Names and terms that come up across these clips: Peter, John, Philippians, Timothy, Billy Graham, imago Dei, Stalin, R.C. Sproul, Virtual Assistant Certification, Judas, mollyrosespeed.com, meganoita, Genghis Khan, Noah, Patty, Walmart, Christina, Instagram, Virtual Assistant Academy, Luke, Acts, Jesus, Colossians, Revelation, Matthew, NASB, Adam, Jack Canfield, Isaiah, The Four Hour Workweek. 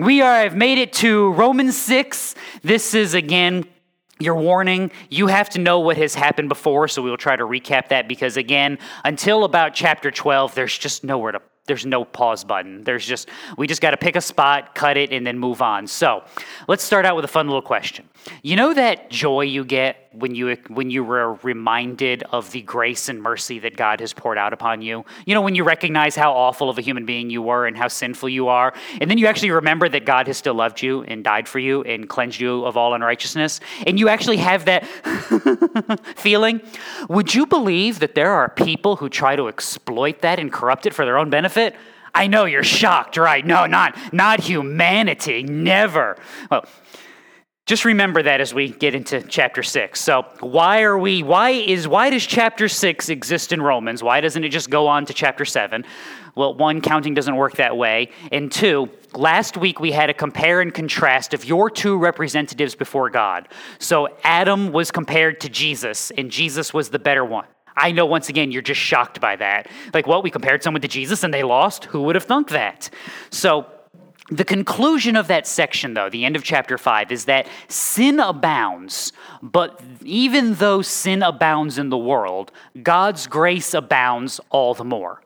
We have made it to Romans 6. This is, again, your warning. You have to know what has happened before, so we will try to recap that because, again, until about chapter 12, there's just nowhere to, there's no pause button. There's just, we just got to pick a spot, cut it, and then move on. So let's start out with a fun little question. You know that joy you get when you were reminded of the grace and mercy that God has poured out upon you? You know, when you recognize how awful of a human being you were and how sinful you are, and then you actually remember that God has still loved you and died for you and cleansed you of all unrighteousness, and you actually have that feeling. Would you believe that there are people who try to exploit that and corrupt it for their own benefit? I know you're shocked, right? No, not humanity, never. Well, just remember that as we get into chapter 6. So why does chapter 6 exist in Romans? Why doesn't it just go on to chapter 7? Well, one, counting doesn't work that way. And two, last week we had a compare and contrast of your two representatives before God. So Adam was compared to Jesus, and Jesus was the better one. I know, once again, you're just shocked by that. Like, well, we compared someone to Jesus and they lost? Who would have thunk that? So the conclusion of that section, though, the end of chapter 5, is that sin abounds, but even though sin abounds in the world, God's grace abounds all the more.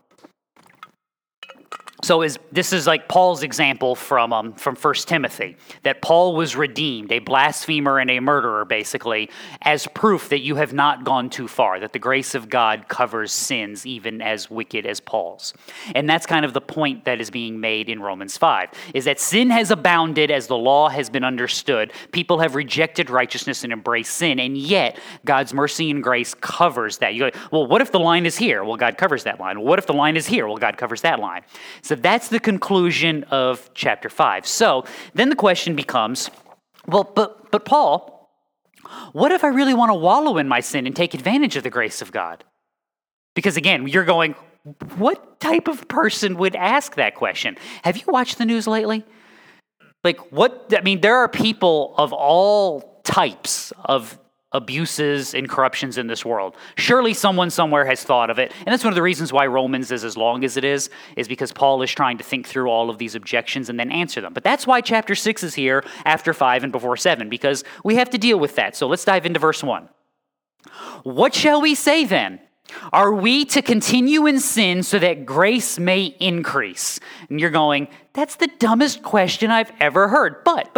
So this is like Paul's example from 1 Timothy, that Paul was redeemed, a blasphemer and a murderer, basically, as proof that you have not gone too far, that the grace of God covers sins even as wicked as Paul's. And that's kind of the point that is being made in Romans 5, is that sin has abounded as the law has been understood. People have rejected righteousness and embraced sin, and yet God's mercy and grace covers that. You go, well, what if the line is here? Well, God covers that line. What if the line is here? Well, God covers that line. So that's the conclusion of chapter 5. So then the question becomes, well, but Paul, what if I really want to wallow in my sin and take advantage of the grace of God? Because again, you're going, what type of person would ask that question? Have you watched the news lately? Like, what? I mean, there are people of all types of abuses and corruptions in this world. Surely someone somewhere has thought of it. And that's one of the reasons why Romans is as long as it is because Paul is trying to think through all of these objections and then answer them. But that's why chapter 6 is here after 5 and before 7, because we have to deal with that. So let's dive into verse 1. What shall we say then? Are we to continue in sin so that grace may increase? And you're going, that's the dumbest question I've ever heard. But,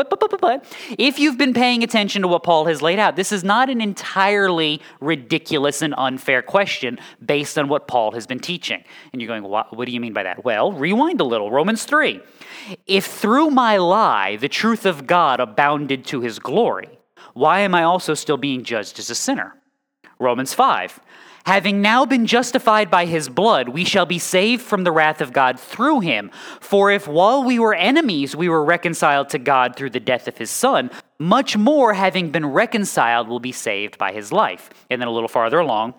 if you've been paying attention to what Paul has laid out, this is not an entirely ridiculous and unfair question based on what Paul has been teaching. And you're going, what do you mean by that? Well, rewind a little. Romans 3. If through my lie the truth of God abounded to his glory, why am I also still being judged as a sinner? Romans 5. Having now been justified by his blood, we shall be saved from the wrath of God through him. For if while we were enemies, we were reconciled to God through the death of his son, much more having been reconciled will be saved by his life. And then a little farther along,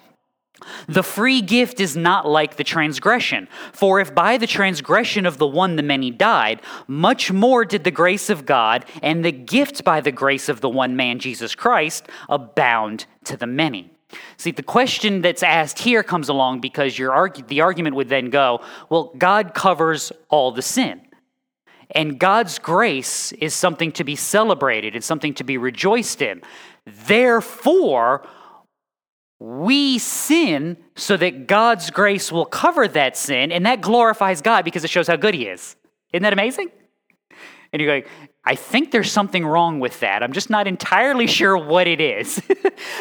the free gift is not like the transgression. For if by the transgression of the one the many died, much more did the grace of God and the gift by the grace of the one man, Jesus Christ, abound to the many. See, the question that's asked here comes along because the argument would then go, well, God covers all the sin. And God's grace is something to be celebrated and something to be rejoiced in. Therefore, we sin so that God's grace will cover that sin, and that glorifies God because it shows how good he is. Isn't that amazing? And you're like, I think there's something wrong with that. I'm just not entirely sure what it is.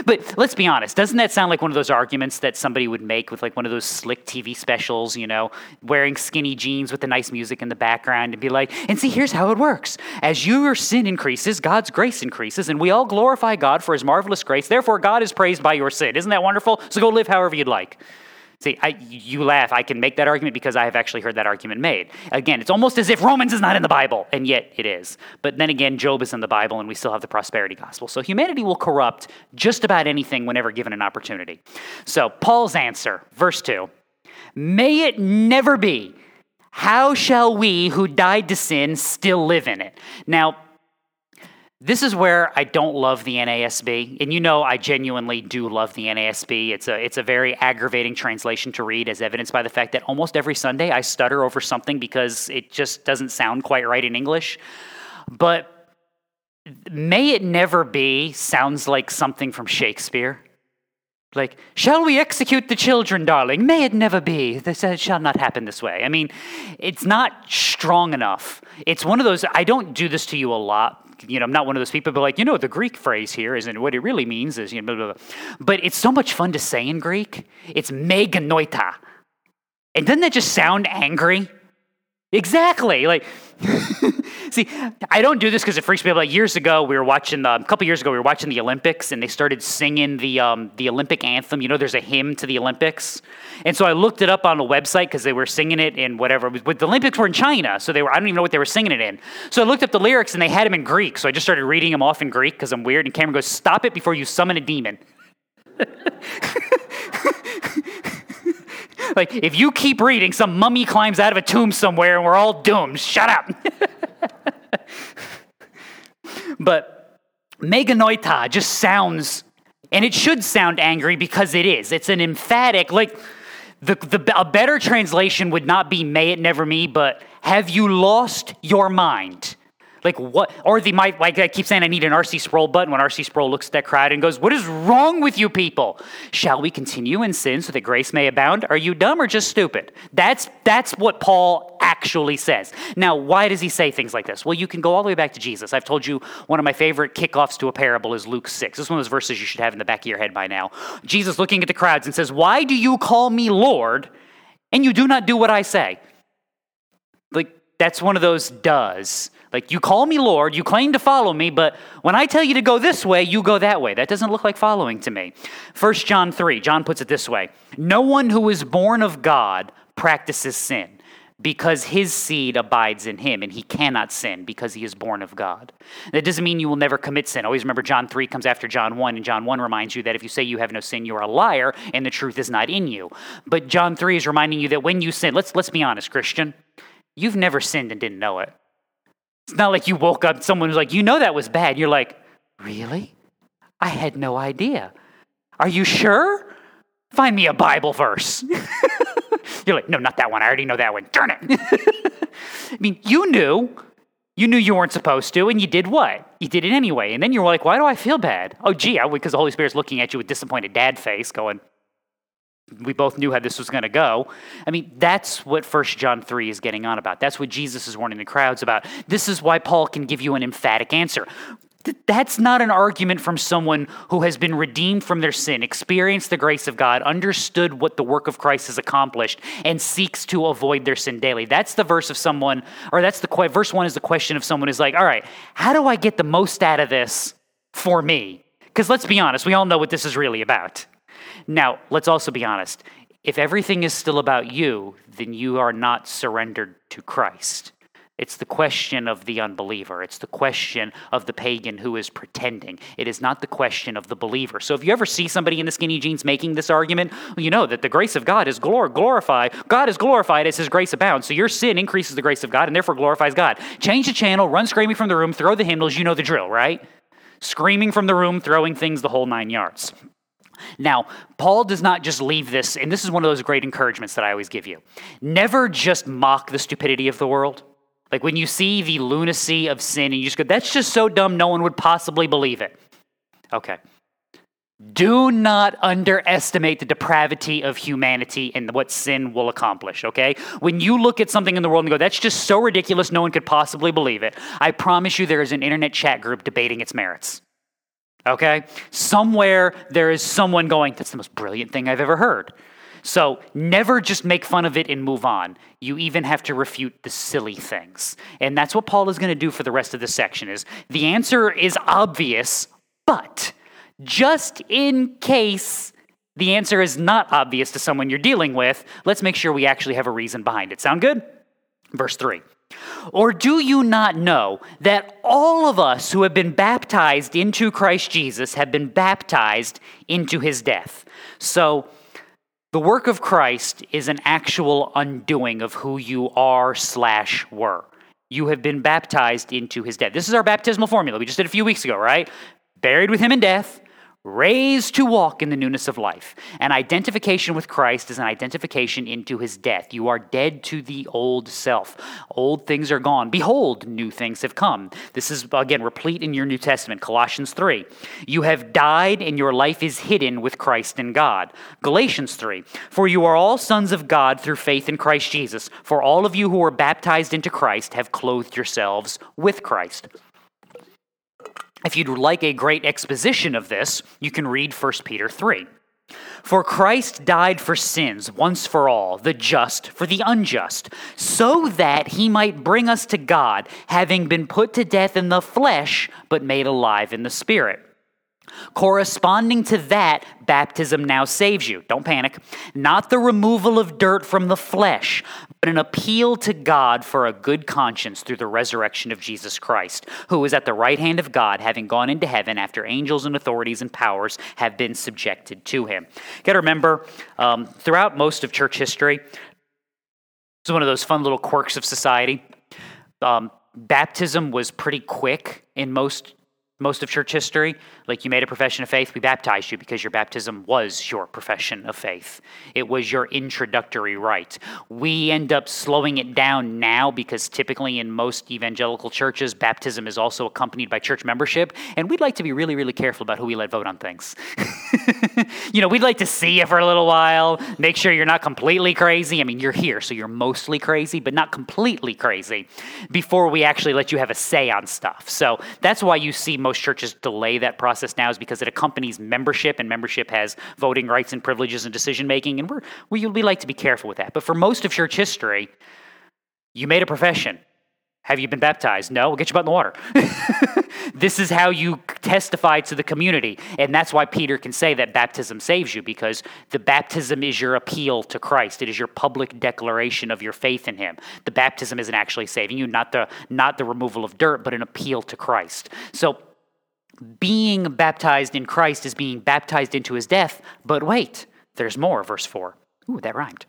But let's be honest. Doesn't that sound like one of those arguments that somebody would make with like one of those slick TV specials, you know, wearing skinny jeans with the nice music in the background and be like, and see, here's how it works. As your sin increases, God's grace increases, and we all glorify God for his marvelous grace. Therefore, God is praised by your sin. Isn't that wonderful? So go live however you'd like. See, you laugh. I can make that argument because I have actually heard that argument made. Again, it's almost as if Romans is not in the Bible, and yet it is. But then again, Job is in the Bible, and we still have the prosperity gospel. So humanity will corrupt just about anything whenever given an opportunity. So Paul's answer, verse 2, may it never be. How shall we who died to sin still live in it? Now, This is where I don't love the NASB, and you know I genuinely do love the NASB. It's a very aggravating translation to read, as evidenced by the fact that almost every Sunday I stutter over something because it just doesn't sound quite right in English. But may it never be sounds like something from Shakespeare. Like, shall we execute the children, darling? May it never be. This shall not happen this way. I mean, it's not strong enough. It's one of those, I don't do this to you a lot. You know, I'm not one of those people, but like, you know, the Greek phrase here isn't what it really means is, you know, blah, blah, blah. But it's so much fun to say in Greek. It's meganoita. And doesn't that just sound angry? Exactly. Like, see, I don't do this because it freaks me out. Like a couple years ago, we were watching the Olympics, and they started singing the Olympic anthem. You know, there's a hymn to the Olympics. And so I looked it up on a website because they were singing it in whatever. But the Olympics were in China, so I don't even know what they were singing it in. So I looked up the lyrics, and they had them in Greek. So I just started reading them off in Greek because I'm weird. And Cameron goes, "Stop it before you summon a demon." Like, if you keep reading, some mummy climbs out of a tomb somewhere and we're all doomed. Shut up. But meganoita just sounds, and it should sound angry because it is. It's an emphatic, like, a better translation would not be may it never me, but have you lost your mind? Like, what? Or like I keep saying I need an R.C. Sproul button when R.C. Sproul looks at that crowd and goes, "What is wrong with you people? Shall we continue in sin so that grace may abound? Are you dumb or just stupid?" That's what Paul actually says. Now, why does he say things like this? Well, you can go all the way back to Jesus. I've told you one of my favorite kickoffs to a parable is Luke 6. This is one of those verses you should have in the back of your head by now. Jesus looking at the crowds and says, "Why do you call me Lord and you do not do what I say?" Like, that's one of those does. Like, you call me Lord, you claim to follow me, but when I tell you to go this way, you go that way. That doesn't look like following to me. 1 John 3, John puts it this way: "No one who is born of God practices sin, because his seed abides in him, and he cannot sin because he is born of God." That doesn't mean you will never commit sin. Always remember John 3 comes after John 1, and John 1 reminds you that if you say you have no sin, you are a liar, and the truth is not in you. But John 3 is reminding you that when you sin, let's be honest, Christian, you've never sinned and didn't know it. It's not like you woke up, someone was like, "You know that was bad." You're like, "Really? I had no idea. Are you sure? Find me a Bible verse." You're like, "No, not that one. I already know that one. Darn it." I mean, you knew you weren't supposed to, and you did what? You did it anyway. And then you're like, "Why do I feel bad?" Oh, gee, because the Holy Spirit's looking at you with disappointed dad face going, "We both knew how this was going to go." I mean, that's what 1 John 3 is getting on about. That's what Jesus is warning the crowds about. This is why Paul can give you an emphatic answer. That's not an argument from someone who has been redeemed from their sin, experienced the grace of God, understood what the work of Christ has accomplished, and seeks to avoid their sin daily. That's the verse of someone, or that's the verse one is the question of someone who's like, "All right, how do I get the most out of this for me?" Because let's be honest, we all know what this is really about. Now, let's also be honest. If everything is still about you, then you are not surrendered to Christ. It's the question of the unbeliever. It's the question of the pagan who is pretending. It is not the question of the believer. So if you ever see somebody in the skinny jeans making this argument, you know that the grace of God is glorified. God is glorified as his grace abounds. So your sin increases the grace of God and therefore glorifies God. Change the channel, run screaming from the room, throw the hymnals. You know the drill, right? Screaming from the room, throwing things, the whole nine yards. Now, Paul does not just leave this, and this is one of those great encouragements that I always give you. Never just mock the stupidity of the world. Like when you see the lunacy of sin and you just go, "That's just so dumb, no one would possibly believe it." Okay. Do not underestimate the depravity of humanity and what sin will accomplish, okay? When you look at something in the world and go, "That's just so ridiculous, no one could possibly believe it," I promise you there is an internet chat group debating its merits. Okay? Somewhere there is someone going, "That's the most brilliant thing I've ever heard." So never just make fun of it and move on. You even have to refute the silly things. And that's what Paul is going to do for the rest of this section is the answer is obvious, but just in case the answer is not obvious to someone you're dealing with, let's make sure we actually have a reason behind it. Sound good? Verse 3. "Or do you not know that all of us who have been baptized into Christ Jesus have been baptized into his death?" So the work of Christ is an actual undoing of who you are/were. you have been baptized into his death. This is our baptismal formula. We just did a few weeks ago, right? Buried with him in death, raised to walk in the newness of life. An identification with Christ is an identification into his death. You are dead to the old self. Old things are gone. Behold, new things have come. This is, again, replete in your New Testament, Colossians 3. You have died and your life is hidden with Christ in God. Galatians 3. For you are all sons of God through faith in Christ Jesus. For all of you who were baptized into Christ have clothed yourselves with Christ. If you'd like a great exposition of this, you can read 1 Peter 3. For Christ died for sins once for all, the just for the unjust, so that he might bring us to God, having been put to death in the flesh, but made alive in the spirit. Corresponding to that, baptism now saves you. Don't panic. Not the removal of dirt from the flesh, but an appeal to God for a good conscience through the resurrection of Jesus Christ, who is at the right hand of God, having gone into heaven after angels and authorities and powers have been subjected to him. You got to remember, throughout most of church history, it's one of those fun little quirks of society. Baptism was pretty quick in most of church history. Like, you made a profession of faith, we baptized you because your baptism was your profession of faith. It was your introductory rite. We end up slowing it down now because typically in most evangelical churches, baptism is also accompanied by church membership, and we'd like to be really, really careful about who we let vote on things. You know, we'd like to see you for a little while, make sure you're not completely crazy. I mean, you're here, so you're mostly crazy, but not completely crazy, before we actually let you have a say on stuff. So that's why you see most churches delay that process now, is because it accompanies membership, and membership has voting rights and privileges and decision-making, and we like to be careful with that. But for most of church history, you made a profession. Have you been baptized? No? We'll get your butt in the water. This is how you testify to the community, and that's why Peter can say that baptism saves you, because the baptism is your appeal to Christ. It is your public declaration of your faith in him. The baptism isn't actually saving you, not the removal of dirt, but an appeal to Christ. So being baptized in Christ is being baptized into his death. But wait, there's more, verse 4. Ooh, that rhymed.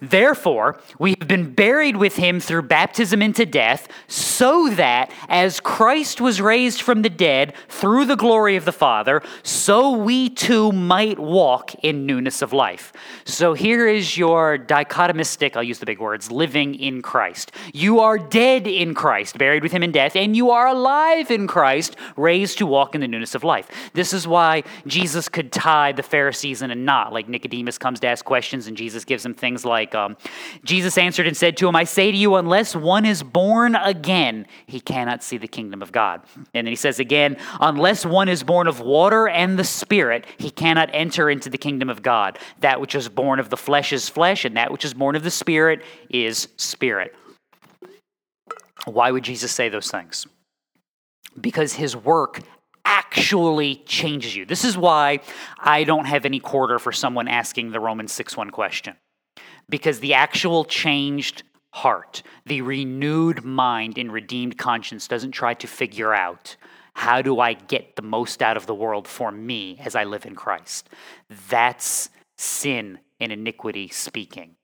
Therefore, we have been buried with him through baptism into death, so that as Christ was raised from the dead through the glory of the Father, so we too might walk in newness of life. So here is your dichotomistic, I'll use the big words, living in Christ. You are dead in Christ, buried with him in death, and you are alive in Christ, raised to walk in the newness of life. This is why Jesus could tie the Pharisees in a knot. Like, Nicodemus comes to ask questions, and Jesus gives him things like, Jesus answered and said to him, I say to you, unless one is born again, he cannot see the kingdom of God. And then he says again, unless one is born of water and the Spirit, he cannot enter into the kingdom of God. That which is born of the flesh is flesh, and that which is born of the Spirit is spirit. Why would Jesus say those things? Because his work actually changes you. This is why I don't have any quarter for someone asking the Romans 6:1 question, because the actual changed heart, the renewed mind and redeemed conscience doesn't try to figure out, how do I get the most out of the world for me as I live in Christ? That's sin and iniquity speaking.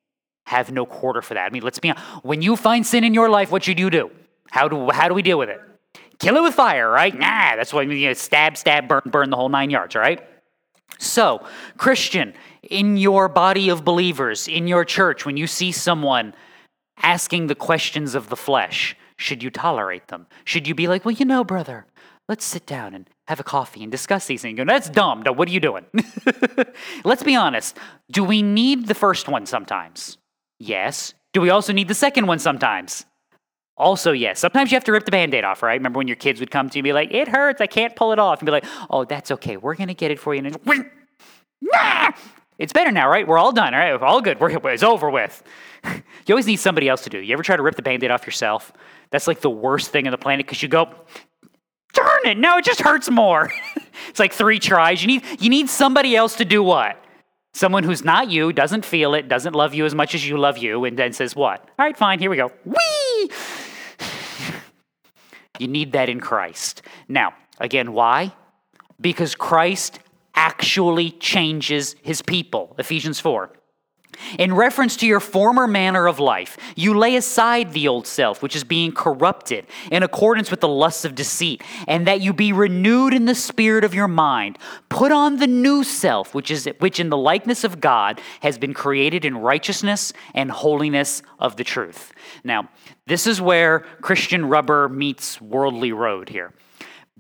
Have no quarter for that. I mean, let's be honest. When you find sin in your life, what should you do? How do we deal with it? Kill it with fire, right? Nah, that's why you stab, burn the whole nine yards, right? So, Christian, in your body of believers, in your church, when you see someone asking the questions of the flesh, should you tolerate them? Should you be like, well, you know, brother, let's sit down and have a coffee and discuss these things? You go, that's dumb. No, what are you doing? Let's be honest. Do we need the first one sometimes? Yes. Do we also need the second one sometimes? Also, yes. Sometimes you have to rip the Band-Aid off, right? Remember when your kids would come to you and be like, it hurts, I can't pull it off. And be like, oh, that's okay, we're going to get it for you. And then, nah! It's better now, right? We're all done, all right? We're all good. It's over with. You always need somebody else to do it. You ever try to rip the Band-Aid off yourself? That's like the worst thing on the planet, because you go, darn it, no, it just hurts more. It's like 3 tries. You need somebody else to do what? Someone who's not you, doesn't feel it, doesn't love you as much as you love you, and then says what? All right, fine, here we go. Whee! You need that in Christ. Now, again, why? Because Christ actually changes his people. Ephesians 4. In reference to your former manner of life, you lay aside the old self, which is being corrupted in accordance with the lusts of deceit, and that you be renewed in the spirit of your mind. Put on the new self, which in the likeness of God has been created in righteousness and holiness of the truth. Now, this is where Christian rubber meets worldly road here,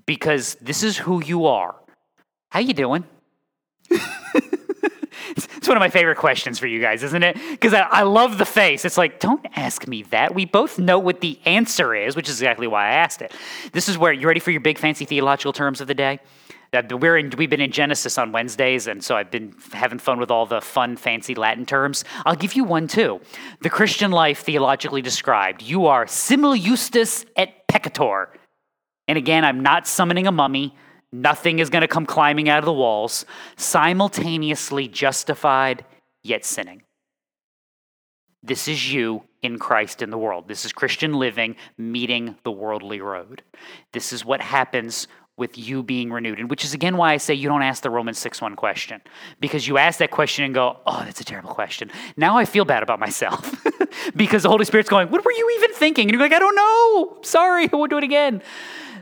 because this is who you are. How you doing? It's one of my favorite questions for you guys, isn't it? Because I love the face. It's like, don't ask me that. We both know what the answer is, which is exactly why I asked it. This is where, you ready for your big fancy theological terms of the day? We've been in Genesis on Wednesdays, and so I've been having fun with all the fun, fancy Latin terms. I'll give you one, too. The Christian life theologically described. You are simul justus et peccator. And again, I'm not summoning a mummy. Nothing is going to come climbing out of the walls. Simultaneously justified, yet sinning. This is you in Christ in the world. This is Christian living meeting the worldly road. This is what happens with you being renewed, and which is again why I say you don't ask the Romans 6:1 question, because you ask that question and go, oh, that's a terrible question. Now I feel bad about myself because the Holy Spirit's going, what were you even thinking? And you're like, I don't know. Sorry, I won't do it again.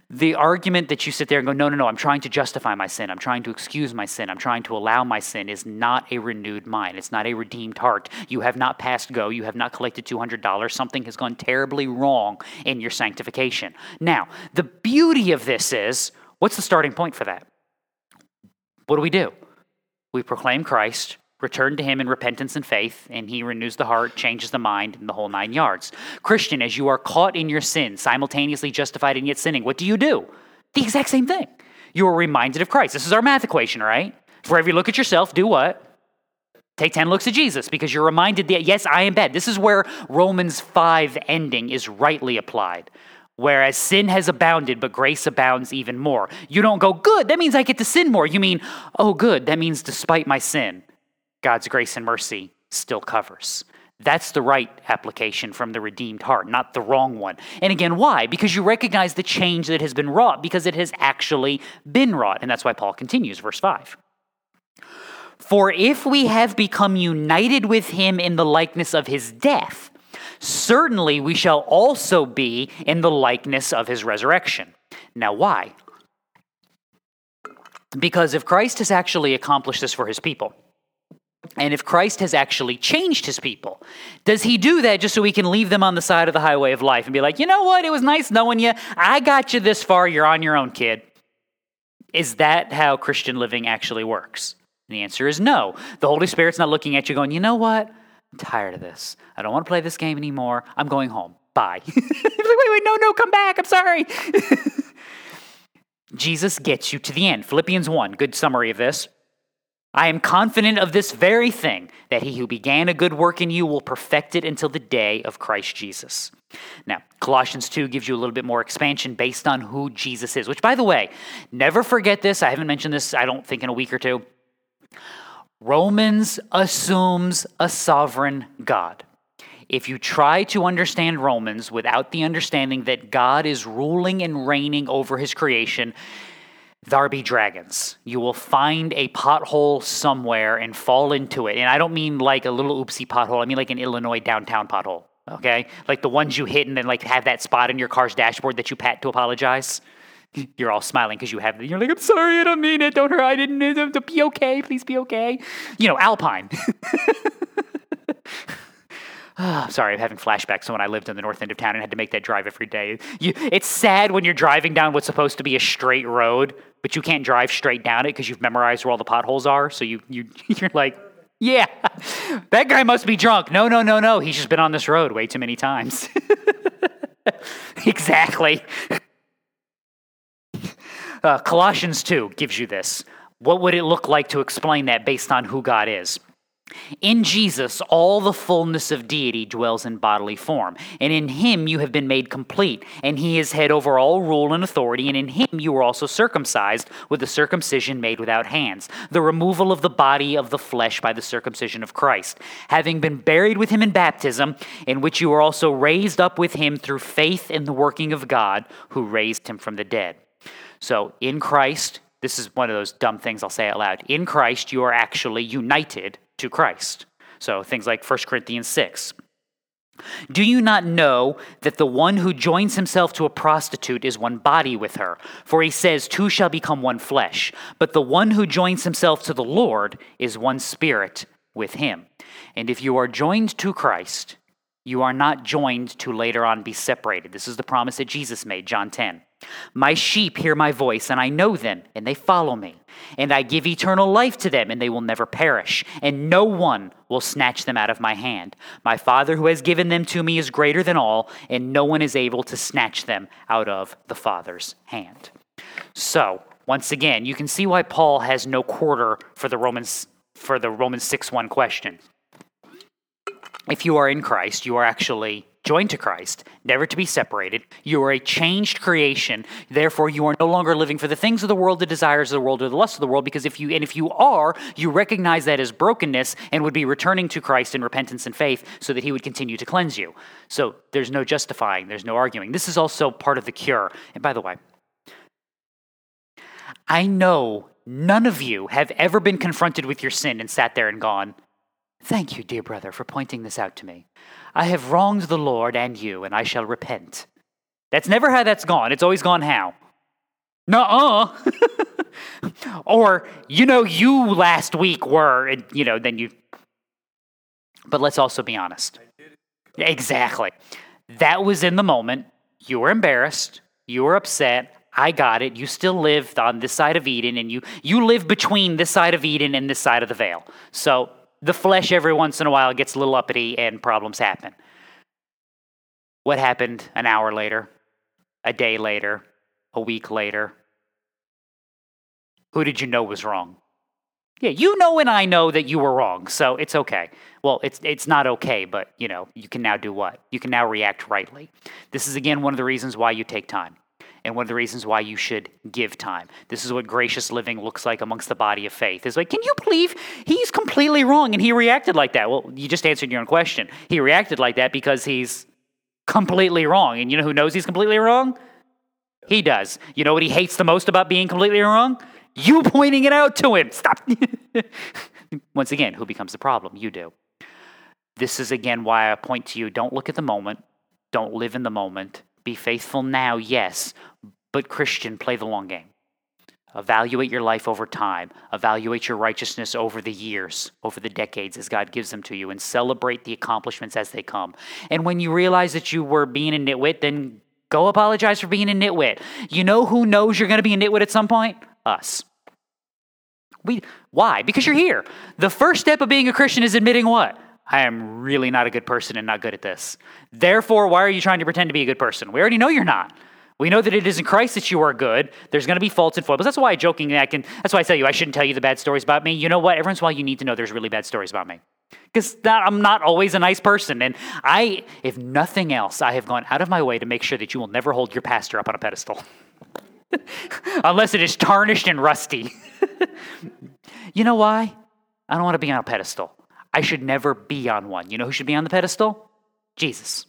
The argument that you sit there and go, no, I'm trying to justify my sin. I'm trying to excuse my sin. I'm trying to allow my sin is not a renewed mind. It's not a redeemed heart. You have not passed go. You have not collected $200. Something has gone terribly wrong in your sanctification. Now, the beauty of this is, what's the starting point for that? What do? We proclaim Christ, return to him in repentance and faith, and he renews the heart, changes the mind, and the whole nine yards. Christian, as you are caught in your sin, simultaneously justified and yet sinning, what do? The exact same thing. You are reminded of Christ. This is our math equation, right? Wherever you look at yourself, do what? Take 10 looks at Jesus, because you're reminded that, yes, I am bad. This is where Romans 5 ending is rightly applied. Whereas sin has abounded, but grace abounds even more. You don't go, good, that means I get to sin more. You mean, oh, good, that means despite my sin, God's grace and mercy still covers. That's the right application from the redeemed heart, not the wrong one. And again, why? Because you recognize the change that has been wrought, because it has actually been wrought. And that's why Paul continues, verse 5. For if we have become united with him in the likeness of his death, certainly we shall also be in the likeness of his resurrection. Now, why? Because if Christ has actually accomplished this for his people, and if Christ has actually changed his people, does he do that just so we can leave them on the side of the highway of life and be like, you know what, it was nice knowing you. I got you this far. You're on your own, kid. Is that how Christian living actually works? And the answer is no. The Holy Spirit's not looking at you going, you know what? I'm tired of this. I don't want to play this game anymore. I'm going home. Bye. He's like, wait, no, come back. I'm sorry. Jesus gets you to the end. Philippians 1, good summary of this. I am confident of this very thing, that he who began a good work in you will perfect it until the day of Christ Jesus. Now, Colossians 2 gives you a little bit more expansion based on who Jesus is, which, by the way, never forget this. I haven't mentioned this, I don't think, in a week or two. Romans assumes a sovereign God. If you try to understand Romans without the understanding that God is ruling and reigning over his creation, there be dragons. You will find a pothole somewhere and fall into it. And I don't mean like a little oopsie pothole. I mean like an Illinois downtown pothole, okay? Like the ones you hit and then like have that spot in your car's dashboard that you pat to apologize. You're all smiling because you have, you're like, I'm sorry, I don't mean it. Don't hurt. I didn't mean it. Be okay. Please be okay. You know, Alpine. Oh, sorry, I'm having flashbacks to when I lived in the north end of town and had to make that drive every day. It's sad when you're driving down what's supposed to be a straight road, but you can't drive straight down it because you've memorized where all the potholes are. So you're like, yeah, that guy must be drunk. No. He's just been on this road way too many times. Exactly. Colossians 2 gives you this. What would it look like to explain that based on who God is? In Jesus, all the fullness of deity dwells in bodily form, and in him you have been made complete, and he is head over all rule and authority, and in him you were also circumcised with the circumcision made without hands, the removal of the body of the flesh by the circumcision of Christ, having been buried with him in baptism, in which you were also raised up with him through faith in the working of God who raised him from the dead. So in Christ, this is one of those dumb things I'll say out loud, in Christ you are actually united to Christ. So things like 1 Corinthians 6. Do you not know that the one who joins himself to a prostitute is one body with her? For he says, two shall become one flesh. But the one who joins himself to the Lord is one spirit with him. And if you are joined to Christ, you are not joined to later on be separated. This is the promise that Jesus made, John 10. My sheep hear my voice, and I know them, and they follow me. And I give eternal life to them, and they will never perish, and no one will snatch them out of my hand. My Father who has given them to me is greater than all, and no one is able to snatch them out of the Father's hand. So, once again, you can see why Paul has no quarter for the Romans 6:1 question. If you are in Christ, you are actually joined to Christ, never to be separated. You are a changed creation. Therefore, you are no longer living for the things of the world, the desires of the world, or the lusts of the world, because if you are, you recognize that as brokenness and would be returning to Christ in repentance and faith so that he would continue to cleanse you. So there's no justifying, there's no arguing. This is also part of the cure. And by the way, I know none of you have ever been confronted with your sin and sat there and gone, thank you, dear brother, for pointing this out to me. I have wronged the Lord and you, and I shall repent. That's never how that's gone. It's always gone how? Nuh-uh. Or, you last week were, and, then you... But let's also be honest. Exactly. That was in the moment. You were embarrassed. You were upset. I got it. You still lived on this side of Eden, and you live between this side of Eden and this side of the veil. So... the flesh every once in a while gets a little uppity and problems happen. What happened an hour later, a day later, a week later? Who did you know was wrong? Yeah, and I know that you were wrong, so it's okay. Well, it's not okay, but, you can now do what? You can now react rightly. This is, again, one of the reasons why you take time. And one of the reasons why you should give time. This is what gracious living looks like amongst the body of faith. It's like, can you believe he's completely wrong and he reacted like that? Well, you just answered your own question. He reacted like that because he's completely wrong. And you know who knows he's completely wrong? He does. You know what he hates the most about being completely wrong? You pointing it out to him. Stop. Once again, who becomes the problem? You do. This is, again, why I point to you, don't look at the moment. Don't live in the moment. Be faithful now, yes, but Christian, play the long game. Evaluate your life over time. Evaluate your righteousness over the years, over the decades as God gives them to you, and celebrate the accomplishments as they come. And when you realize that you were being a nitwit, then go apologize for being a nitwit. You know who knows you're going to be a nitwit at some point? Us. Why? Because you're here. The first step of being a Christian is admitting what? I am really not a good person and not good at this. Therefore, why are you trying to pretend to be a good person? We already know you're not. We know that it is in Christ that you are good. There's going to be faults and foibles. That's why that's why I tell you, I shouldn't tell you the bad stories about me. You know what? Every once in a while, you need to know there's really bad stories about me. Because I'm not always a nice person. And if nothing else, I have gone out of my way to make sure that you will never hold your pastor up on a pedestal. Unless it is tarnished and rusty. You know why? I don't want to be on a pedestal. I should never be on one. You know who should be on the pedestal? Jesus.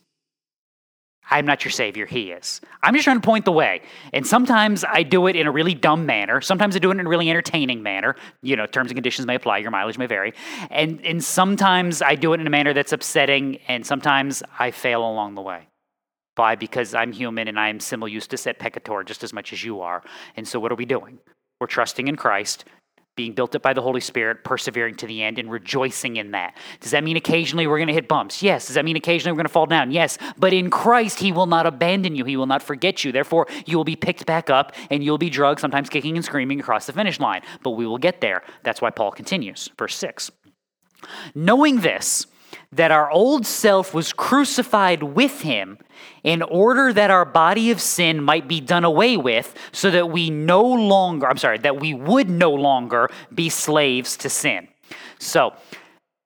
I'm not your savior. He is. I'm just trying to point the way. And sometimes I do it in a really dumb manner. Sometimes I do it in a really entertaining manner. Terms and conditions may apply. Your mileage may vary. And sometimes I do it in a manner that's upsetting. And sometimes I fail along the way. Why? Because I'm human and I am simul justus et peccator just as much as you are. And so what are we doing? We're trusting in Christ, being built up by the Holy Spirit, persevering to the end, and rejoicing in that. Does that mean occasionally we're going to hit bumps? Yes. Does that mean occasionally we're going to fall down? Yes. But in Christ, he will not abandon you. He will not forget you. Therefore, you will be picked back up, and you'll be dragged, sometimes kicking and screaming across the finish line. But we will get there. That's why Paul continues. Verse 6. Knowing this, that our old self was crucified with him in order that our body of sin might be done away with, so that we would no longer be slaves to sin. So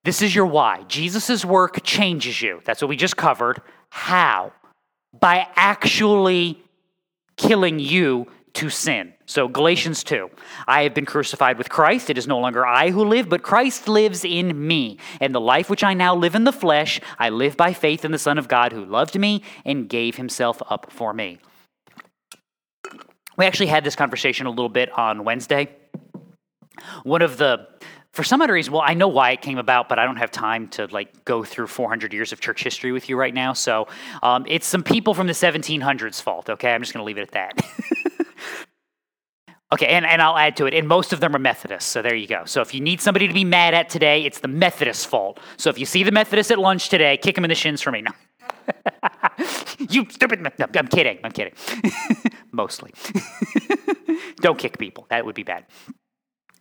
this is your why. Jesus' work changes you. That's what we just covered. How? By actually killing you to sin. So Galatians 2, I have been crucified with Christ. It is no longer I who live, but Christ lives in me. And the life which I now live in the flesh, I live by faith in the Son of God who loved me and gave himself up for me. We actually had this conversation a little bit on Wednesday. One of the for some other reason, well, I know why it came about, but I don't have time to like go through 400 years of church history with you right now. So it's some people from the 1700s fault, okay? I'm just going to leave it at that. Okay, and I'll add to it. And most of them are Methodists, so there you go. So if you need somebody to be mad at today, it's the Methodist fault. So if you see the Methodist at lunch today, kick them in the shins for me. No. You stupid, no, I'm kidding. Mostly. Don't kick people. That would be bad.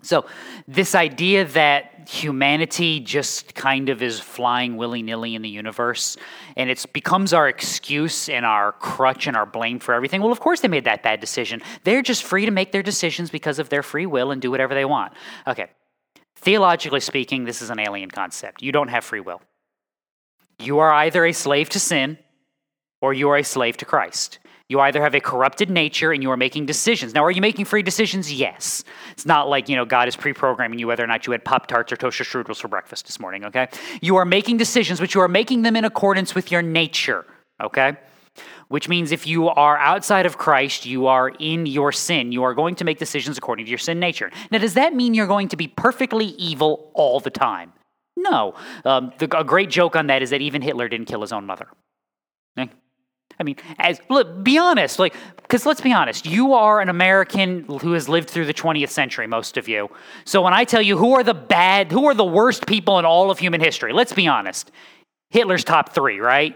So this idea that humanity just kind of is flying willy-nilly in the universe, and it becomes our excuse and our crutch and our blame for everything. Well, of course they made that bad decision. They're just free to make their decisions because of their free will and do whatever they want. Okay, theologically speaking, this is an alien concept. You don't have free will. You are either a slave to sin or you are a slave to Christ. You either have a corrupted nature and you are making decisions. Now, are you making free decisions? Yes. It's not like, you know, God is pre-programming you whether or not you had Pop-Tarts or toaster strudels for breakfast this morning, okay? You are making decisions, but you are making them in accordance with your nature, okay? Which means if you are outside of Christ, you are in your sin. You are going to make decisions according to your sin nature. Now, does that mean you're going to be perfectly evil all the time? No. A great joke on that is that even Hitler didn't kill his own mother. Okay? I mean, be honest, like, because let's be honest, you are an American who has lived through the 20th century, most of you. So when I tell you who are the worst people in all of human history, let's be honest, Hitler's top three, right?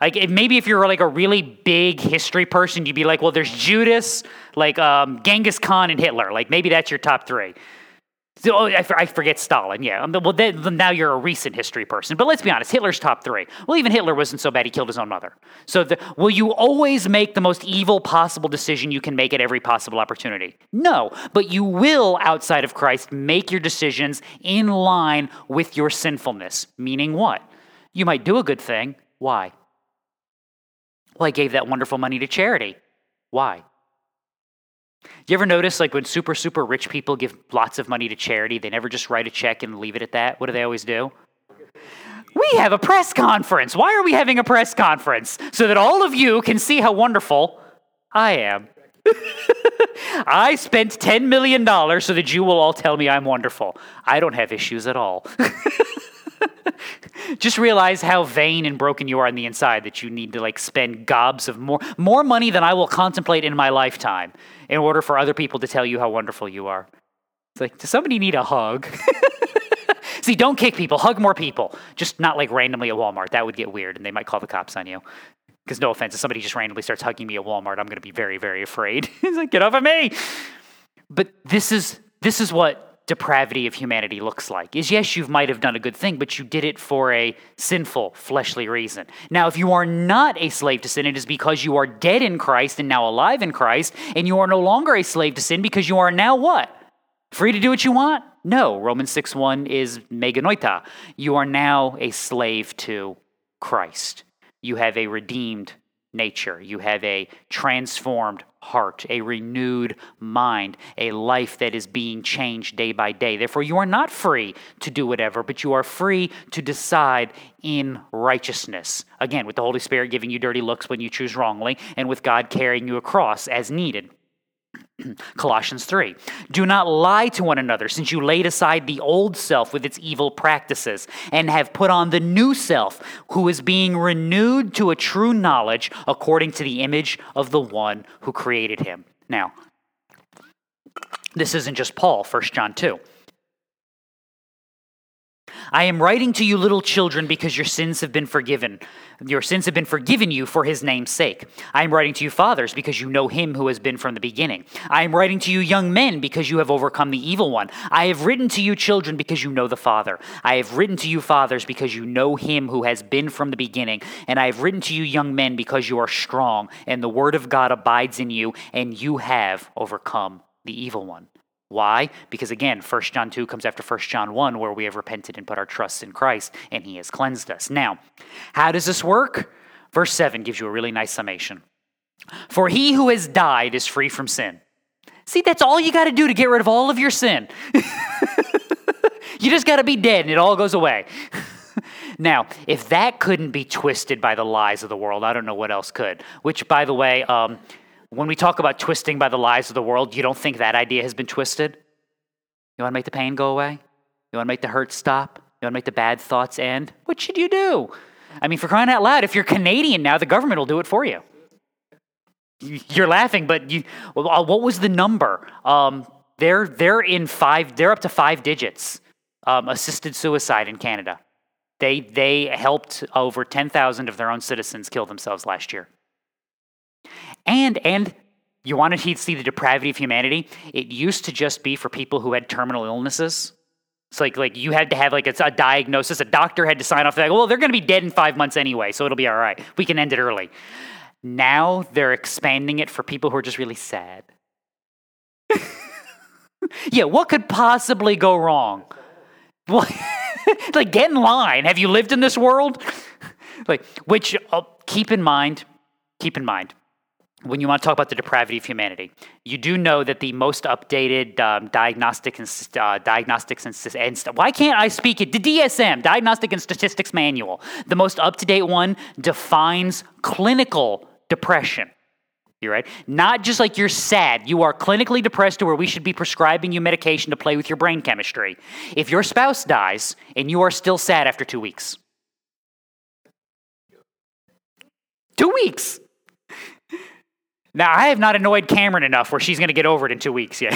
Like, maybe if you're like a really big history person, you'd be like, well, there's Judas, like Genghis Khan and Hitler. Like, maybe that's your top three. So, I forget Stalin, yeah. Well, now you're a recent history person. But let's be honest, Hitler's top three. Well, even Hitler wasn't so bad, he killed his own mother. So will you always make the most evil possible decision you can make at every possible opportunity? No, but you will, outside of Christ, make your decisions in line with your sinfulness. Meaning what? You might do a good thing. Why? Well, I gave that wonderful money to charity. Why? You ever notice, like, when super, super rich people give lots of money to charity, they never just write a check and leave it at that? What do they always do? We have a press conference. Why are we having a press conference? So that all of you can see how wonderful I am. I spent $10 million so that you will all tell me I'm wonderful. I don't have issues at all. Just realize how vain and broken you are on the inside that you need to, like, spend gobs of more money than I will contemplate in my lifetime in order for other people to tell you how wonderful you are. It's like, does somebody need a hug? See, don't kick people. Hug more people. Just not, like, randomly at Walmart. That would get weird, and they might call the cops on you. Because no offense, if somebody just randomly starts hugging me at Walmart, I'm going to be very, very afraid. It's like, get off of me. But this is what depravity of humanity looks like, is yes, you might have done a good thing, but you did it for a sinful, fleshly reason. Now, if you are not a slave to sin, it is because you are dead in Christ and now alive in Christ, and you are no longer a slave to sin because you are now what? Free to do what you want? No. Romans 6:1 is meganoita. You are now a slave to Christ. You have a redeemed nature. You have a transformed heart, a renewed mind, a life that is being changed day by day. Therefore, you are not free to do whatever, but you are free to decide in righteousness. Again, with the Holy Spirit giving you dirty looks when you choose wrongly, and with God carrying you across as needed. Colossians 3, do not lie to one another, since you laid aside the old self with its evil practices and have put on the new self, who is being renewed to a true knowledge according to the image of the one who created him. Now, this isn't just Paul, 1 John 2. I am writing to you, little children, because your sins have been forgiven. Your sins have been forgiven you for his name's sake. I am writing to you, fathers, because you know him who has been from the beginning. I am writing to you, young men, because you have overcome the evil one. I have written to you, children, because you know the Father. I have written to you, fathers, because you know him who has been from the beginning. And I have written to you, young men, because you are strong, and the word of God abides in you, and you have overcome the evil one. Why? Because again, 1 John 2 comes after 1 John 1, where we have repented and put our trust in Christ, and he has cleansed us. Now, how does this work? Verse 7 gives you a really nice summation. For he who has died is free from sin. See, that's all you got to do to get rid of all of your sin. You just got to be dead, and it all goes away. Now, if that couldn't be twisted by the lies of the world, I don't know what else could. Which, by the way, when we talk about twisting by the lies of the world, you don't think that idea has been twisted? You want to make the pain go away? You want to make the hurt stop? You want to make the bad thoughts end? What should you do? I mean, for crying out loud, if you're Canadian now, the government will do it for you. You're laughing, but what was the number? They're up to 5 digits. Assisted suicide in Canada. They helped over 10,000 of their own citizens kill themselves last year. And you wanted to see the depravity of humanity? It used to just be for people who had terminal illnesses. It's like you had to have like a diagnosis. A doctor had to sign off. They're like, well, they're going to be dead in 5 months anyway, so it'll be all right. We can end it early. Now they're expanding it for people who are just really sad. Yeah, what could possibly go wrong? Well, like, get in line. Have you lived in this world? Keep in mind, when you want to talk about the depravity of humanity, you do know that the most updated Diagnostic and Statistics Manual, the most up-to-date one, defines clinical depression. Right? Not just like you're sad. You are clinically depressed to where we should be prescribing you medication to play with your brain chemistry. If your spouse dies and you are still sad after 2 weeks. 2 weeks! Now, I have not annoyed Cameron enough where she's going to get over it in 2 weeks yet.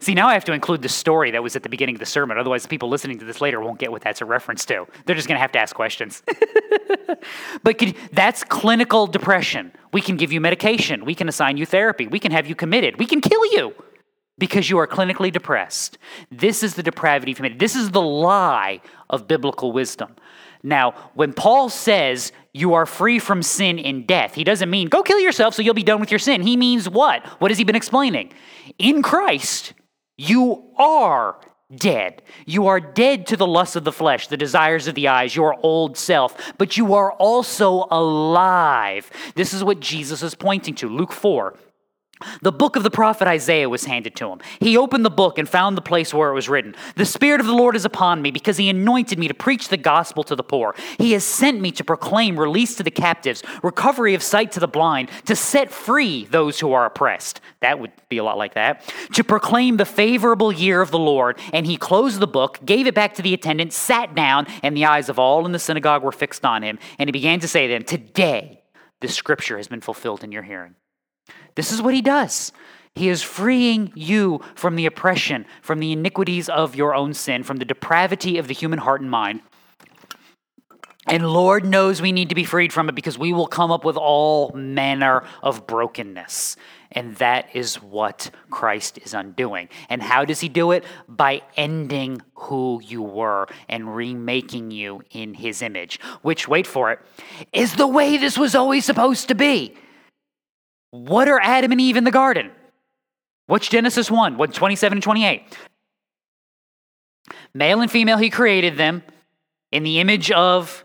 See, now I have to include the story that was at the beginning of the sermon. Otherwise, the people listening to this later won't get what that's a reference to. They're just going to have to ask questions. But that's clinical depression. We can give you medication. We can assign you therapy. We can have you committed. We can kill you because you are clinically depressed. This is the depravity of humanity. This is the lie of biblical wisdom. Now, when Paul says you are free from sin and death, he doesn't mean go kill yourself so you'll be done with your sin. He means what? What has he been explaining? In Christ, you are dead. You are dead to the lusts of the flesh, the desires of the eyes, your old self, but you are also alive. This is what Jesus is pointing to. Luke 4. The book of the prophet Isaiah was handed to him. He opened the book and found the place where it was written, "The Spirit of the Lord is upon me because he anointed me to preach the gospel to the poor. He has sent me to proclaim release to the captives, recovery of sight to the blind, to set free those who are oppressed." That would be a lot like that. "To proclaim the favorable year of the Lord." And he closed the book, gave it back to the attendant, sat down, and the eyes of all in the synagogue were fixed on him. And he began to say to them, "Today, the scripture has been fulfilled in your hearing." This is what he does. He is freeing you from the oppression, from the iniquities of your own sin, from the depravity of the human heart and mind. And Lord knows we need to be freed from it because we will come up with all manner of brokenness. And that is what Christ is undoing. And how does he do it? By ending who you were and remaking you in his image, which, wait for it, is the way this was always supposed to be. What are Adam and Eve in the garden? What's Genesis 1, 27 and 28? Male and female, he created them. In the image of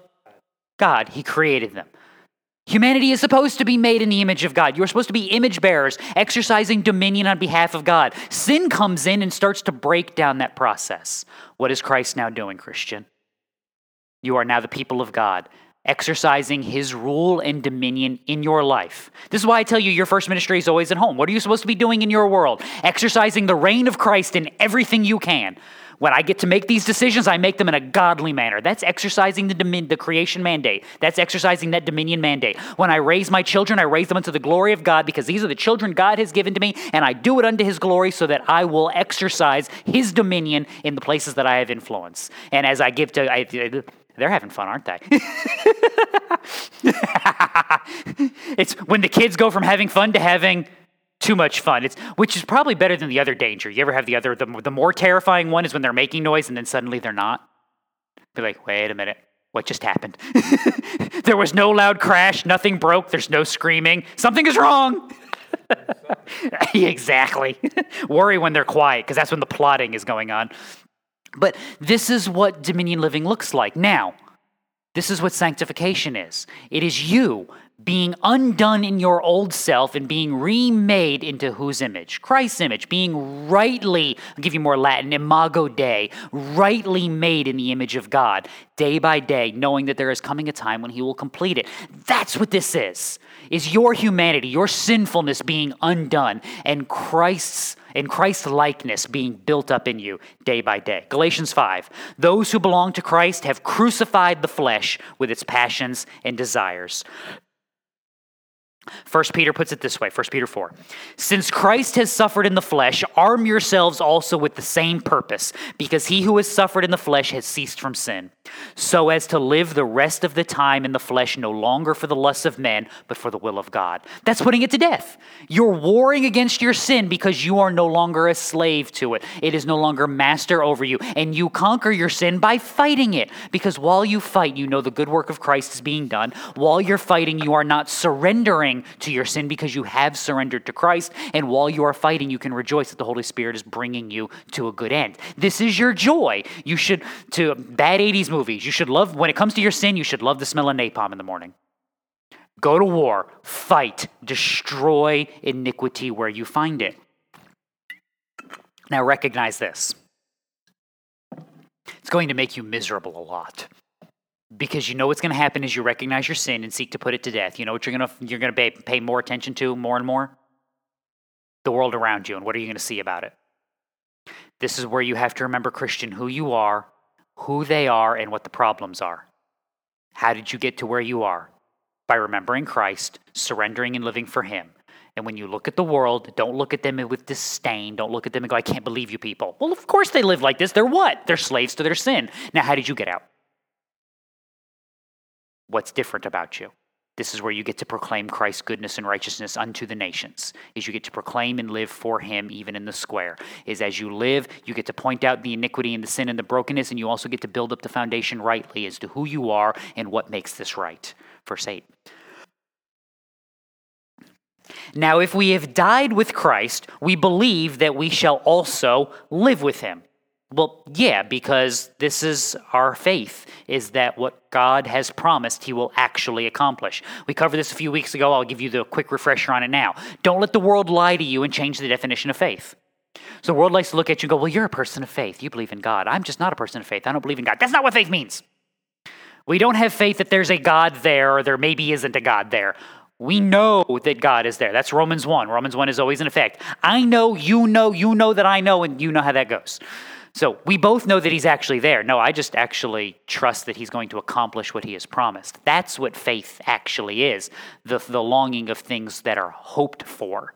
God, he created them. Humanity is supposed to be made in the image of God. You are supposed to be image bearers, exercising dominion on behalf of God. Sin comes in and starts to break down that process. What is Christ now doing, Christian? You are now the people of God, exercising his rule and dominion in your life. This is why I tell you your first ministry is always at home. What are you supposed to be doing in your world? Exercising the reign of Christ in everything you can. When I get to make these decisions, I make them in a godly manner. That's exercising the creation mandate. That's exercising that dominion mandate. When I raise my children, I raise them unto the glory of God because these are the children God has given to me, and I do it unto his glory so that I will exercise his dominion in the places that I have influence. And as I give to... they're having fun, aren't they? It's when the kids go from having fun to having too much fun, which is probably better than the other danger. You ever have the more terrifying one is when they're making noise and then suddenly they're not? Be like, wait a minute, what just happened? There was no loud crash, nothing broke, there's no screaming, something is wrong. Exactly. Worry when they're quiet because that's when the plotting is going on. But this is what dominion living looks like. Now, this is what sanctification is. It is you being undone in your old self and being remade into whose image? Christ's image, being rightly, I'll give you more Latin, imago Dei, rightly made in the image of God, day by day, knowing that there is coming a time when he will complete it. That's what this is your humanity, your sinfulness being undone, and Christ's likeness being built up in you day by day. Galatians 5, those who belong to Christ have crucified the flesh with its passions and desires. 1 Peter puts it this way, 1 Peter 4. Since Christ has suffered in the flesh, arm yourselves also with the same purpose, because he who has suffered in the flesh has ceased from sin, so as to live the rest of the time in the flesh no longer for the lusts of men, but for the will of God. That's putting it to death. You're warring against your sin because you are no longer a slave to it. It is no longer master over you, and you conquer your sin by fighting it, because while you fight, you know the good work of Christ is being done. While you're fighting, you are not surrendering to your sin because you have surrendered to Christ, and while you are fighting, you can rejoice that the Holy Spirit is bringing you to a good end. This is your joy. You should, to bad 80s movies, you should love, when it comes to your sin, you should love the smell of napalm in the morning. Go to war, fight, destroy iniquity where you find it. Now recognize this. It's going to make you miserable a lot. Because you know what's going to happen is you recognize your sin and seek to put it to death. You know what you're going to pay more attention to more and more? The world around you, and what are you going to see about it? This is where you have to remember, Christian, who you are, who they are, and what the problems are. How did you get to where you are? By remembering Christ, surrendering and living for him. And when you look at the world, don't look at them with disdain. Don't look at them and go, I can't believe you people. Well, of course they live like this. They're what? They're slaves to their sin. Now, how did you get out? What's different about you? This is where you get to proclaim Christ's goodness and righteousness unto the nations, is you get to proclaim and live for him even in the square. Is as you live, you get to point out the iniquity and the sin and the brokenness, and you also get to build up the foundation rightly as to who you are and what makes this right. Verse 8. Now, if we have died with Christ, we believe that we shall also live with him. Well, yeah, because this is our faith, is that what God has promised he will actually accomplish. We covered this a few weeks ago. I'll give you the quick refresher on it now. Don't let the world lie to you and change the definition of faith. So the world likes to look at you and go, well, you're a person of faith. You believe in God. I'm just not a person of faith. I don't believe in God. That's not what faith means. We don't have faith that there's a God there or there maybe isn't a God there. We know that God is there. That's Romans 1. Romans 1 is always in effect. I know, you know that I know, and you know how that goes. So we both know that he's actually there. No, I just actually trust that he's going to accomplish what he has promised. That's what faith actually is, the longing of things that are hoped for,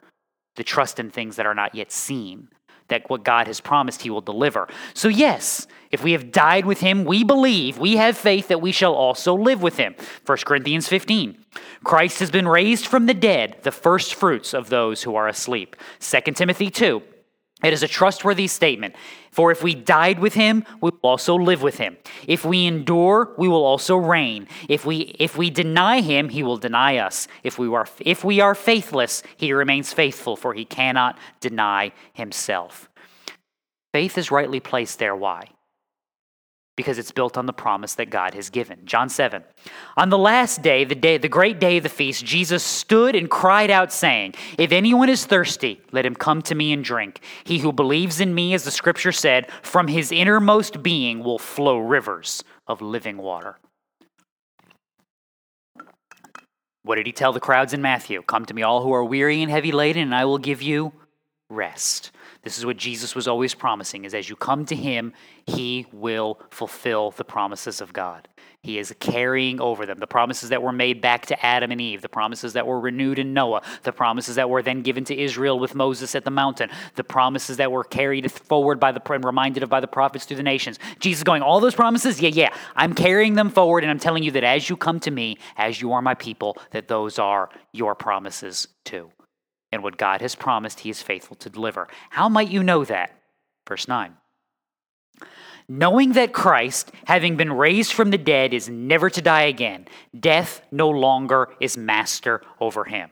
the trust in things that are not yet seen, that what God has promised he will deliver. So yes, if we have died with him, we believe, we have faith that we shall also live with him. 1 Corinthians 15, Christ has been raised from the dead, the first fruits of those who are asleep. 2 Timothy 2, it is a trustworthy statement. For if we died with him, we will also live with him. If we endure, we will also reign. If we deny him, he will deny us. If we are faithless, he remains faithful, for he cannot deny himself. Faith is rightly placed there. Why? Because it's built on the promise that God has given. John 7. On the last day, the great day of the feast, Jesus stood and cried out, saying, if anyone is thirsty, let him come to me and drink. He who believes in me, as the scripture said, from his innermost being will flow rivers of living water. What did he tell the crowds in Matthew? Come to me, all who are weary and heavy laden, and I will give you rest. This is what Jesus was always promising, is as you come to him, he will fulfill the promises of God. He is carrying over them. The promises that were made back to Adam and Eve, the promises that were renewed in Noah, the promises that were then given to Israel with Moses at the mountain, the promises that were carried forward by and reminded of by the prophets through the nations. Jesus is going, all those promises? Yeah. I'm carrying them forward, and I'm telling you that as you come to me, as you are my people, that those are your promises too. And what God has promised, he is faithful to deliver. How might you know that? Verse 9. Knowing that Christ, having been raised from the dead, is never to die again. Death no longer is master over him.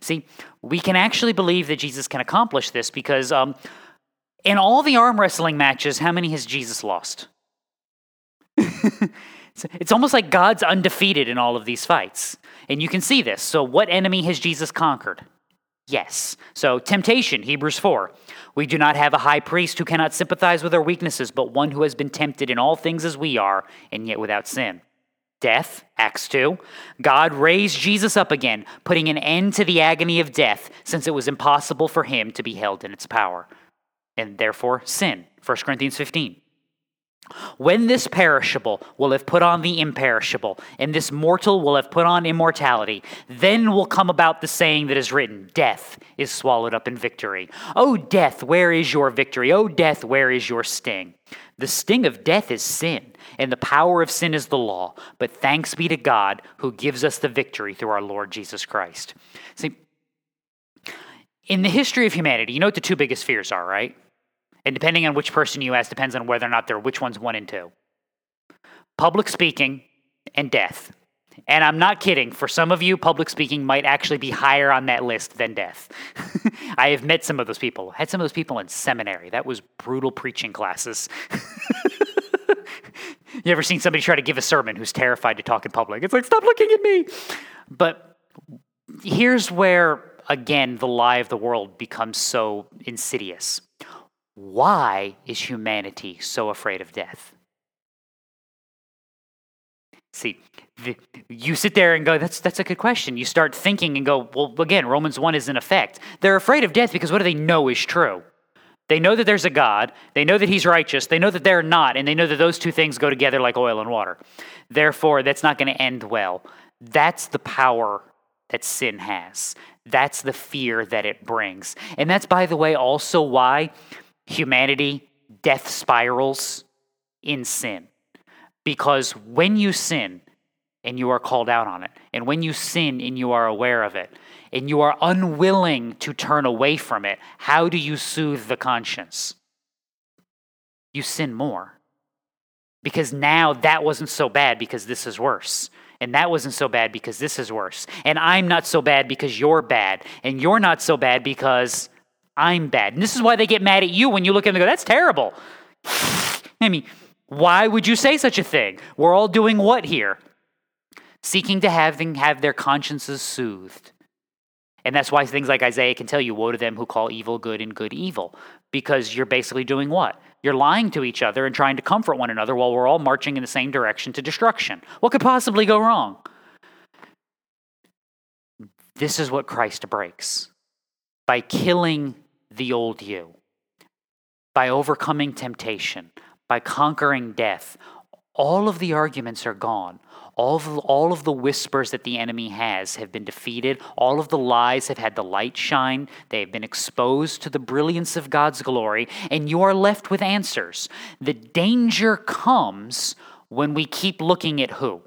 See, we can actually believe that Jesus can accomplish this because in all the arm wrestling matches, how many has Jesus lost? It's almost like God's undefeated in all of these fights. And you can see this. So what enemy has Jesus conquered? Yes. So temptation, Hebrews 4. We do not have a high priest who cannot sympathize with our weaknesses, but one who has been tempted in all things as we are, and yet without sin. Death, Acts 2. God raised Jesus up again, putting an end to the agony of death, since it was impossible for him to be held in its power. And therefore, sin, 1 Corinthians 15. When this perishable will have put on the imperishable, and this mortal will have put on immortality, then will come about the saying that is written, death is swallowed up in victory. O death, where is your victory? O death, where is your sting? The sting of death is sin, and the power of sin is the law. But thanks be to God who gives us the victory through our Lord Jesus Christ. See, in the history of humanity, you know what the two biggest fears are, right? And depending on which person you ask, depends on whether or not they're which one's 1 and 2. Public speaking and death. And I'm not kidding. For some of you, public speaking might actually be higher on that list than death. I have met some of those people. Had some of those people in seminary. That was brutal preaching classes. You ever seen somebody try to give a sermon who's terrified to talk in public? It's like, stop looking at me. But here's where, again, the lie of the world becomes so insidious. Why is humanity so afraid of death? See, you sit there and go, that's a good question. You start thinking and go, well, again, Romans 1 is in effect. They're afraid of death because what do they know is true? They know that there's a God. They know that he's righteous. They know that they're not. And they know that those two things go together like oil and water. Therefore, that's not going to end well. That's the power that sin has. That's the fear that it brings. And that's, by the way, also why humanity, death spirals in sin. Because when you sin and you are called out on it, and when you sin and you are aware of it, and you are unwilling to turn away from it, how do you soothe the conscience? You sin more. Because now that wasn't so bad because this is worse. And that wasn't so bad because this is worse. And I'm not so bad because you're bad. And you're not so bad because I'm bad. And this is why they get mad at you when you look at them and go, that's terrible. I mean, why would you say such a thing? We're all doing what here? Seeking to have their consciences soothed. And that's why things like Isaiah can tell you, woe to them who call evil good and good evil. Because you're basically doing what? You're lying to each other and trying to comfort one another while we're all marching in the same direction to destruction. What could possibly go wrong? This is what Christ breaks. By killing the old you, by overcoming temptation, by conquering death, all of the arguments are gone. All of the whispers that the enemy has have been defeated. All of the lies have had the light shine. They have been exposed to the brilliance of God's glory, and you are left with answers. The danger comes when we keep looking at who?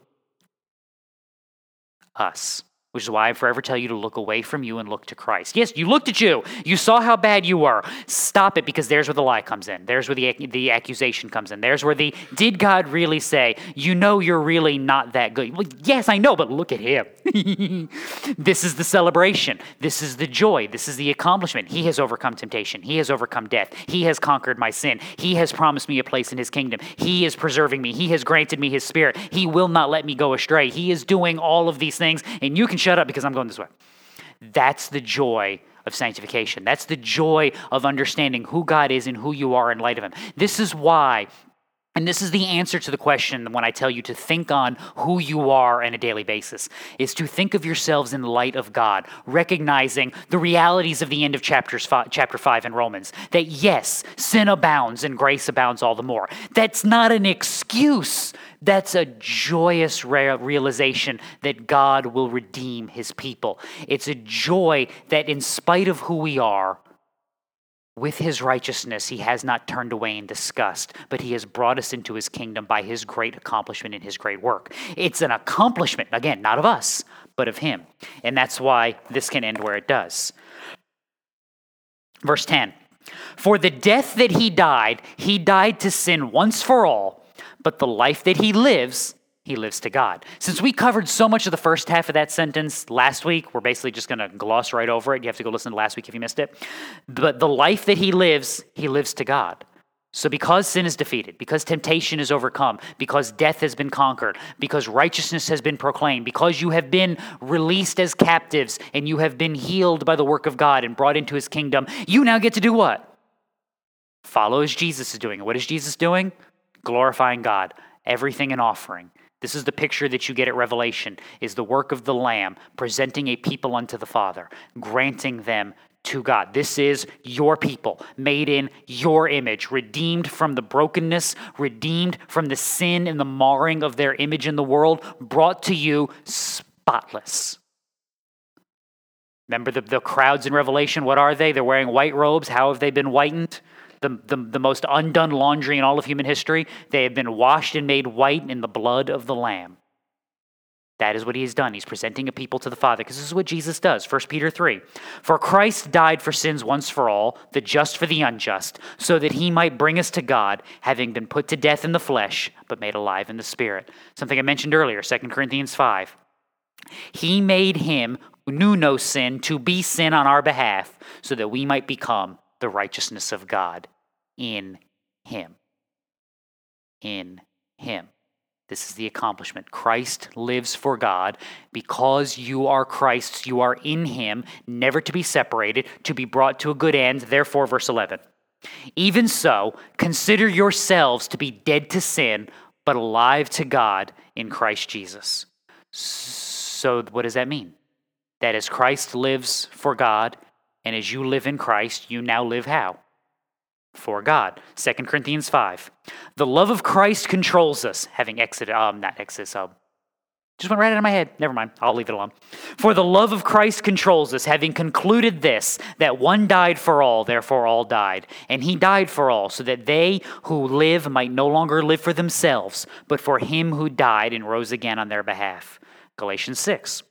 Us. Which is why I forever tell you to look away from you and look to Christ. Yes, you looked at you. You saw how bad you were. Stop it, because there's where the lie comes in. There's where the accusation comes in. There's where the, did God really say, you know you're really not that good? Well, yes, I know, but look at him. This is the celebration. This is the joy. This is the accomplishment. He has overcome temptation. He has overcome death. He has conquered my sin. He has promised me a place in his kingdom. He is preserving me. He has granted me his spirit. He will not let me go astray. He is doing all of these things, and you can shut up because I'm going this way. That's the joy of sanctification. That's the joy of understanding who God is and who you are in light of him. This is why, and this is the answer to the question when I tell you to think on who you are on a daily basis, is to think of yourselves in the light of God, recognizing the realities of the end of chapter 5 in Romans, that yes, sin abounds and grace abounds all the more. That's not an excuse. That's a joyous realization that God will redeem his people. It's a joy that in spite of who we are, with his righteousness, he has not turned away in disgust, but he has brought us into his kingdom by his great accomplishment and his great work. It's an accomplishment, again, not of us, but of him. And that's why this can end where it does. Verse 10, for the death that he died to sin once for all, but the life that he lives to God. Since we covered so much of the first half of that sentence last week, we're basically just going to gloss right over it. You have to go listen to last week if you missed it. But the life that he lives to God. So because sin is defeated, because temptation is overcome, because death has been conquered, because righteousness has been proclaimed, because you have been released as captives and you have been healed by the work of God and brought into his kingdom, you now get to do what? Follow as Jesus is doing. And what is Jesus doing? Glorifying God, everything and offering. This is the picture that you get at Revelation, is the work of the Lamb, presenting a people unto the Father, granting them to God. This is your people, made in your image, redeemed from the brokenness, redeemed from the sin and the marring of their image in the world, brought to you spotless. Remember the crowds in Revelation, what are they? They're wearing white robes. How have they been whitened? The most undone laundry in all of human history. They have been washed and made white in the blood of the Lamb. That is what he has done. He's presenting a people to the Father, because this is what Jesus does. 1 Peter 3, "For Christ died for sins once for all, the just for the unjust, so that he might bring us to God, having been put to death in the flesh, but made alive in the Spirit." Something I mentioned earlier, 2 Corinthians 5. "He made him who knew no sin to be sin on our behalf, so that we might become the righteousness of God in him." In him. This is the accomplishment. Christ lives for God. Because you are Christ's, you are in him, never to be separated, to be brought to a good end. Therefore, verse 11, "Even so, consider yourselves to be dead to sin, but alive to God in Christ Jesus." So what does that mean? That as Christ lives for God, and as you live in Christ, you now live how? For God. 2 Corinthians 5. "The love of Christ controls us," having exited, just went right out of my head. Never mind. I'll leave it alone. "For the love of Christ controls us, having concluded this, that one died for all, therefore all died. And he died for all, so that they who live might no longer live for themselves, but for him who died and rose again on their behalf." Galatians 6.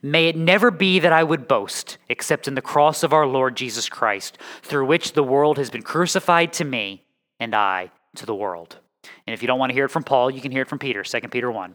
"May it never be that I would boast, except in the cross of our Lord Jesus Christ, through which the world has been crucified to me, and I to the world." And if you don't want to hear it from Paul, you can hear it from Peter, 2 Peter 1.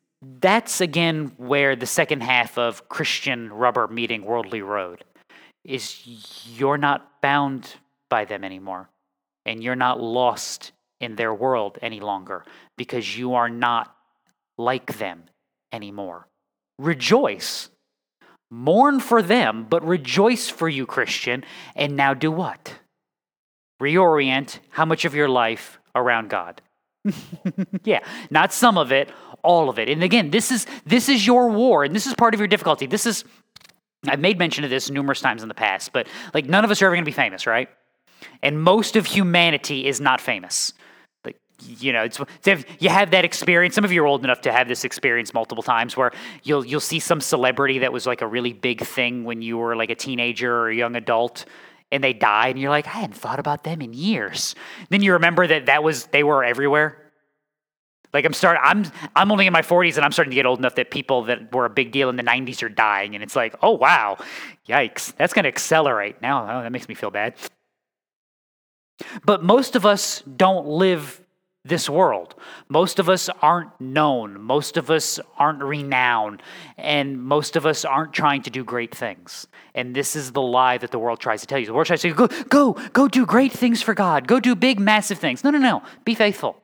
that's again where the second half of Christian rubber meeting worldly road is. You're not bound by them anymore, and you're not lost in their world any longer, because you are not like them anymore. Rejoice. Mourn for them, but rejoice for you, Christian. And now do what? Reorient how much of your life around God. Yeah, not some of it, all of it. And again, this is your war, and this is part of your difficulty. This is, I've made mention of this numerous times in the past, but like, none of us are ever going to be famous, right? And most of humanity is not famous. Like, you know, you have that experience. Some of you are old enough to have this experience multiple times, where you'll see some celebrity that was like a really big thing when you were like a teenager or a young adult, and they die, and you're like, I hadn't thought about them in years. Then you remember that was they were everywhere. Like, I'm only in my 40s, and I'm starting to get old enough that people that were a big deal in the 90s are dying, and it's like, oh wow, yikes, that's going to accelerate now. Oh, that makes me feel bad. But most of us don't live this world. Most of us aren't known. Most of us aren't renowned. And most of us aren't trying to do great things. And this is the lie that the world tries to tell you. The world tries to say, go do great things for God. Go do big, massive things. No. Be faithful.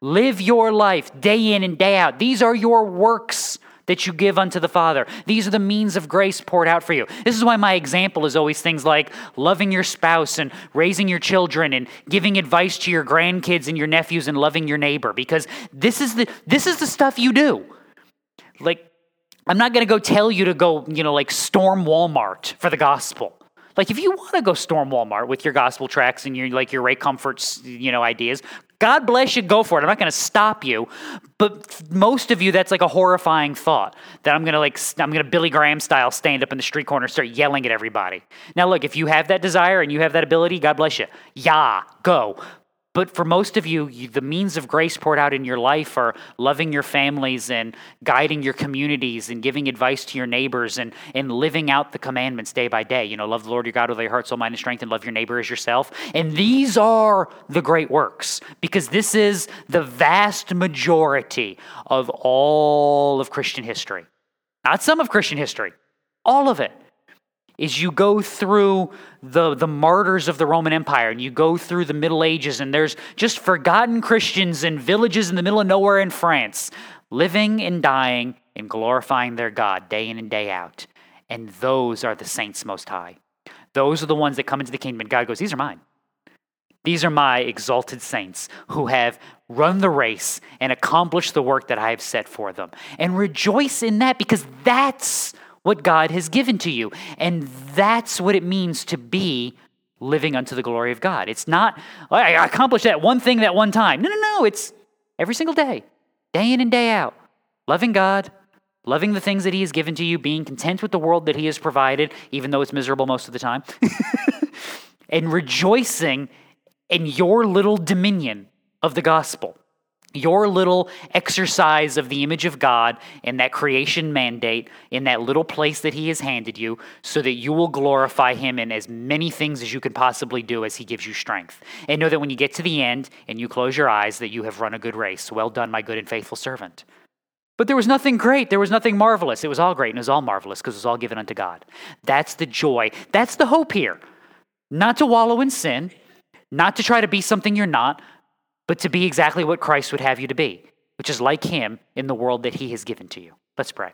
Live your life day in and day out. These are your works that you give unto the Father. These are the means of grace poured out for you. This is why my example is always things like loving your spouse and raising your children and giving advice to your grandkids and your nephews and loving your neighbor, because this is the stuff you do. Like, I'm not going to go tell you to go, like, storm Walmart for the gospel. Like, if you want to go storm Walmart with your gospel tracts and your Ray Comfort's, ideas, God bless you, go for it. I'm not going to stop you. But most of you, that's like a horrifying thought, that I'm going to Billy Graham style stand up in the street corner and start yelling at everybody. Now, look, if you have that desire and you have that ability, God bless you. Yeah, go. But for most of you, the means of grace poured out in your life are loving your families and guiding your communities and giving advice to your neighbors and living out the commandments day by day. You know, love the Lord your God with all your heart, soul, mind, and strength, and love your neighbor as yourself. And these are the great works, because this is the vast majority of all of Christian history. Not some of Christian history, all of it. Is you go through the martyrs of the Roman Empire, and you go through the Middle Ages, and there's just forgotten Christians in villages in the middle of nowhere in France, living and dying and glorifying their God day in and day out. And those are the saints most high. Those are the ones that come into the kingdom, and God goes, these are mine. These are my exalted saints who have run the race and accomplished the work that I have set for them. And rejoice in that, because that's what God has given to you. And that's what it means to be living unto the glory of God. It's not, I accomplished that one thing that one time. No. It's every single day, day in and day out, loving God, loving the things that he has given to you, being content with the world that he has provided, even though it's miserable most of the time, and rejoicing in your little dominion of the gospel. Your little exercise of the image of God in that creation mandate, in that little place that he has handed you, so that you will glorify him in as many things as you can possibly do as he gives you strength. And know that when you get to the end and you close your eyes, that you have run a good race. Well done, my good and faithful servant. But there was nothing great. There was nothing marvelous. It was all great and it was all marvelous because it was all given unto God. That's the joy. That's the hope here. Not to wallow in sin, not to try to be something you're not, but to be exactly what Christ would have you to be, which is like him in the world that he has given to you. Let's pray.